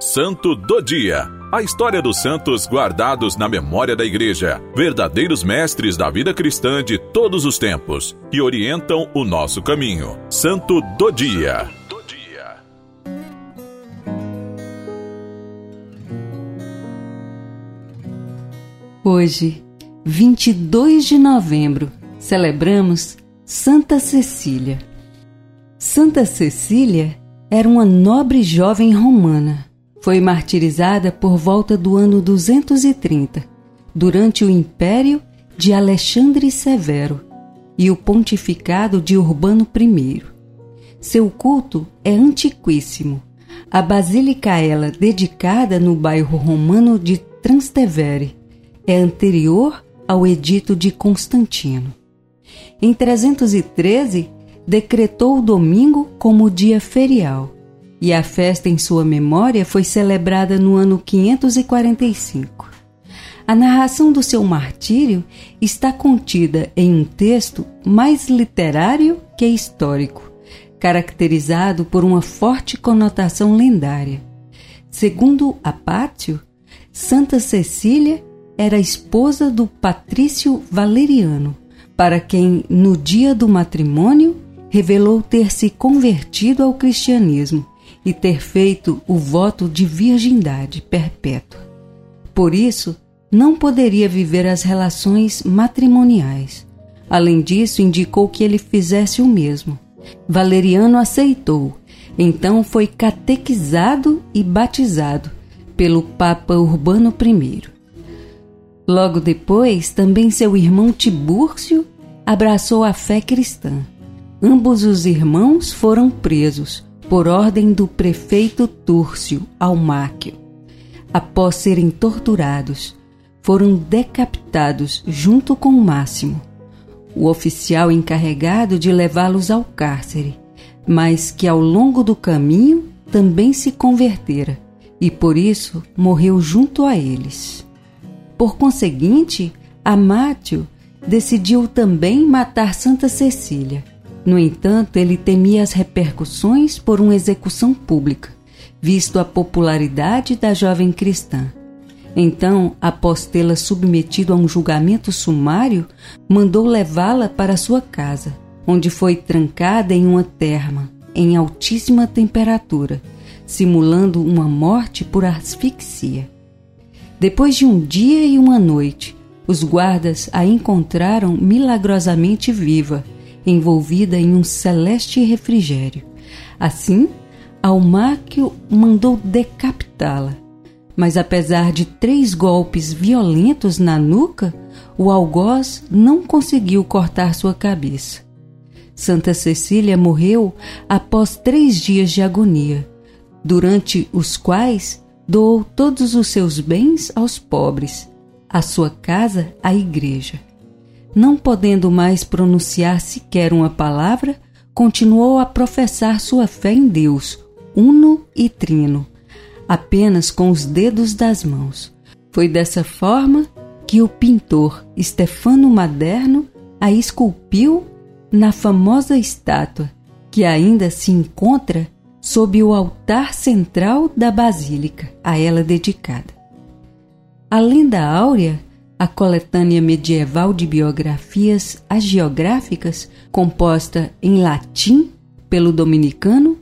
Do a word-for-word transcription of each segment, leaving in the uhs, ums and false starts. Santo do Dia. A história dos santos guardados na memória da Igreja, verdadeiros mestres da vida cristã de todos os tempos, que orientam o nosso caminho. Santo do Dia. Hoje, vinte e dois de novembro, celebramos Santa Cecília. Santa Cecília era uma nobre jovem romana. Foi martirizada por volta do ano duzentos e trinta, durante o império de Alexandre Severo e o pontificado de Urbano primeiro. Seu culto é antiquíssimo. A basílica a ela dedicada no bairro romano de Transtevere é anterior ao Edito de Constantino. Em trezentos e treze, decretou o domingo como dia ferial, e a festa em sua memória foi celebrada no ano quinhentos e quarenta e cinco. A narração do seu martírio está contida em um texto mais literário que histórico, caracterizado por uma forte conotação lendária. Segundo Apácio, Santa Cecília era esposa do patrício Valeriano, para quem, no dia do matrimônio, revelou ter se convertido ao cristianismo e ter feito o voto de virgindade perpétua. Por isso, não poderia viver as relações matrimoniais. Além disso, indicou que ele fizesse o mesmo. Valeriano aceitou, então foi catequizado e batizado pelo Papa Urbano primeiro. Logo depois, também seu irmão Tibúrcio abraçou a fé cristã. Ambos os irmãos foram presos por ordem do prefeito Túrcio Almáquio. Após serem torturados, foram decapitados junto com Máximo, o oficial encarregado de levá-los ao cárcere, mas que ao longo do caminho também se convertera e por isso morreu junto a eles. Por conseguinte, Amácio decidiu também matar Santa Cecília. No entanto, ele temia as repercussões por uma execução pública, visto a popularidade da jovem cristã. Então, após tê-la submetido a um julgamento sumário, mandou levá-la para sua casa, onde foi trancada em uma terma, em altíssima temperatura, simulando uma morte por asfixia. Depois de um dia e uma noite, os guardas a encontraram milagrosamente viva, envolvida em um celeste refrigério. Assim, Almáquio mandou decapitá-la, mas apesar de três golpes violentos na nuca, o algoz não conseguiu cortar sua cabeça. Santa Cecília morreu após três dias de agonia, durante os quais doou todos os seus bens aos pobres, a sua casa à igreja. Não podendo mais pronunciar sequer uma palavra, continuou a professar sua fé em Deus, uno e trino, apenas com os dedos das mãos. Foi dessa forma que o pintor Stefano Maderno a esculpiu na famosa estátua, que ainda se encontra sob o altar central da basílica a ela dedicada. A Lenda Áurea, a coletânea medieval de biografias hagiográficas, composta em latim pelo dominicano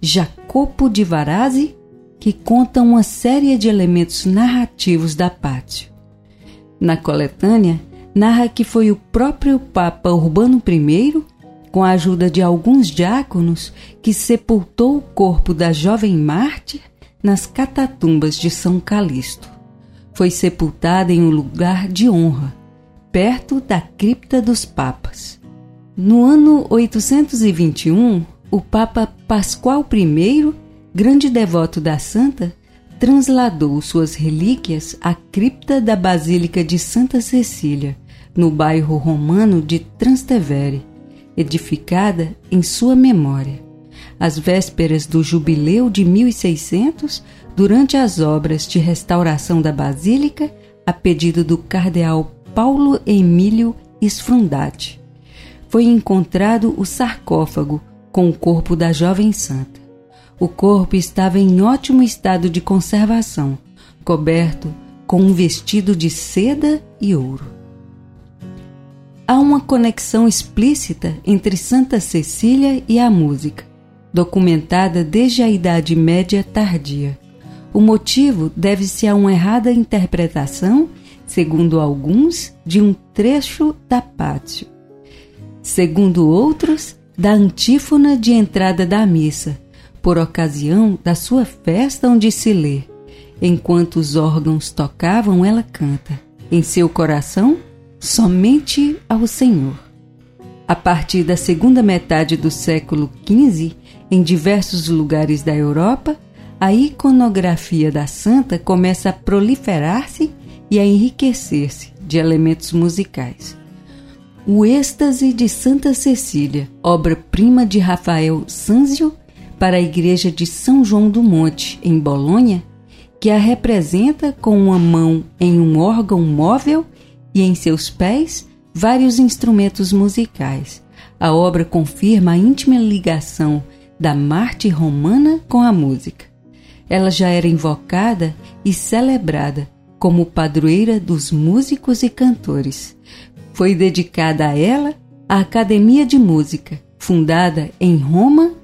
Jacopo de Varazzi, que conta uma série de elementos narrativos da Apácio. Na coletânea, narra que foi o próprio Papa Urbano primeiro, com a ajuda de alguns diáconos, que sepultou o corpo da jovem mártir nas catatumbas de São Calixto. Foi sepultada em um lugar de honra, perto da Cripta dos Papas. No ano oitocentos e vinte e um, o Papa Pascoal primeiro, grande devoto da santa, transladou suas relíquias à cripta da Basílica de Santa Cecília, no bairro romano de Transtevere, edificada em sua memória. Às vésperas do jubileu de mil e seiscentos, durante as obras de restauração da Basílica, a pedido do cardeal Paulo Emílio Esfrundati, foi encontrado o sarcófago com o corpo da jovem santa. O corpo estava em ótimo estado de conservação, coberto com um vestido de seda e ouro. Há uma conexão explícita entre Santa Cecília e a música, documentada desde a Idade Média tardia. O motivo deve-se a uma errada interpretação, segundo alguns, de um trecho da Apácio, segundo outros, da antífona de entrada da missa, por ocasião da sua festa onde se lê: enquanto os órgãos tocavam, ela canta, em seu coração, somente ao Senhor. A partir da segunda metade do século quinze, em diversos lugares da Europa, a iconografia da santa começa a proliferar-se e a enriquecer-se de elementos musicais. O Êxtase de Santa Cecília, obra-prima de Rafael Sanzio para a igreja de São João do Monte, em Bolonha, que a representa com uma mão em um órgão móvel e em seus pés vários instrumentos musicais. A obra confirma a íntima ligação da Marte romana com a música. Ela já era invocada e celebrada como padroeira dos músicos e cantores. Foi dedicada a ela a Academia de Música, fundada em Roma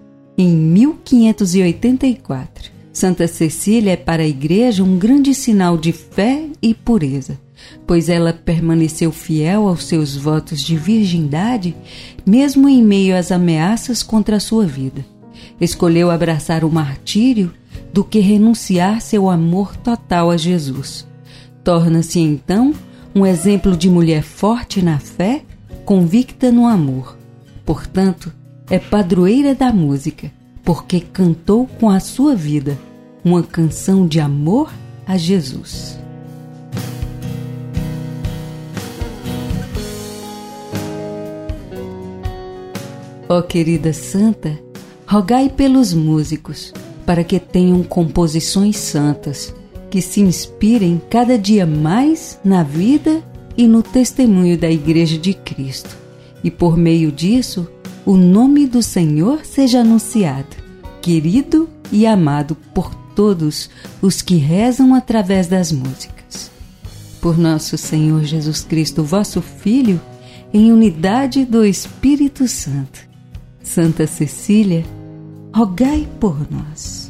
em mil quinhentos e oitenta e quatro. Santa Cecília é para a Igreja um grande sinal de fé e pureza, pois ela permaneceu fiel aos seus votos de virgindade, mesmo em meio às ameaças contra a sua vida. Escolheu abraçar o martírio do que renunciar seu amor total a Jesus. Torna-se, então, um exemplo de mulher forte na fé, convicta no amor. Portanto, é padroeira da música, porque cantou com a sua vida uma canção de amor a Jesus. Ó querida santa, rogai pelos músicos, para que tenham composições santas, que se inspirem cada dia mais na vida e no testemunho da Igreja de Cristo, e por meio disso, o nome do Senhor seja anunciado, querido e amado por todos os que rezam através das músicas. Por nosso Senhor Jesus Cristo, vosso Filho, em unidade do Espírito Santo. Santa Cecília, rogai por nós.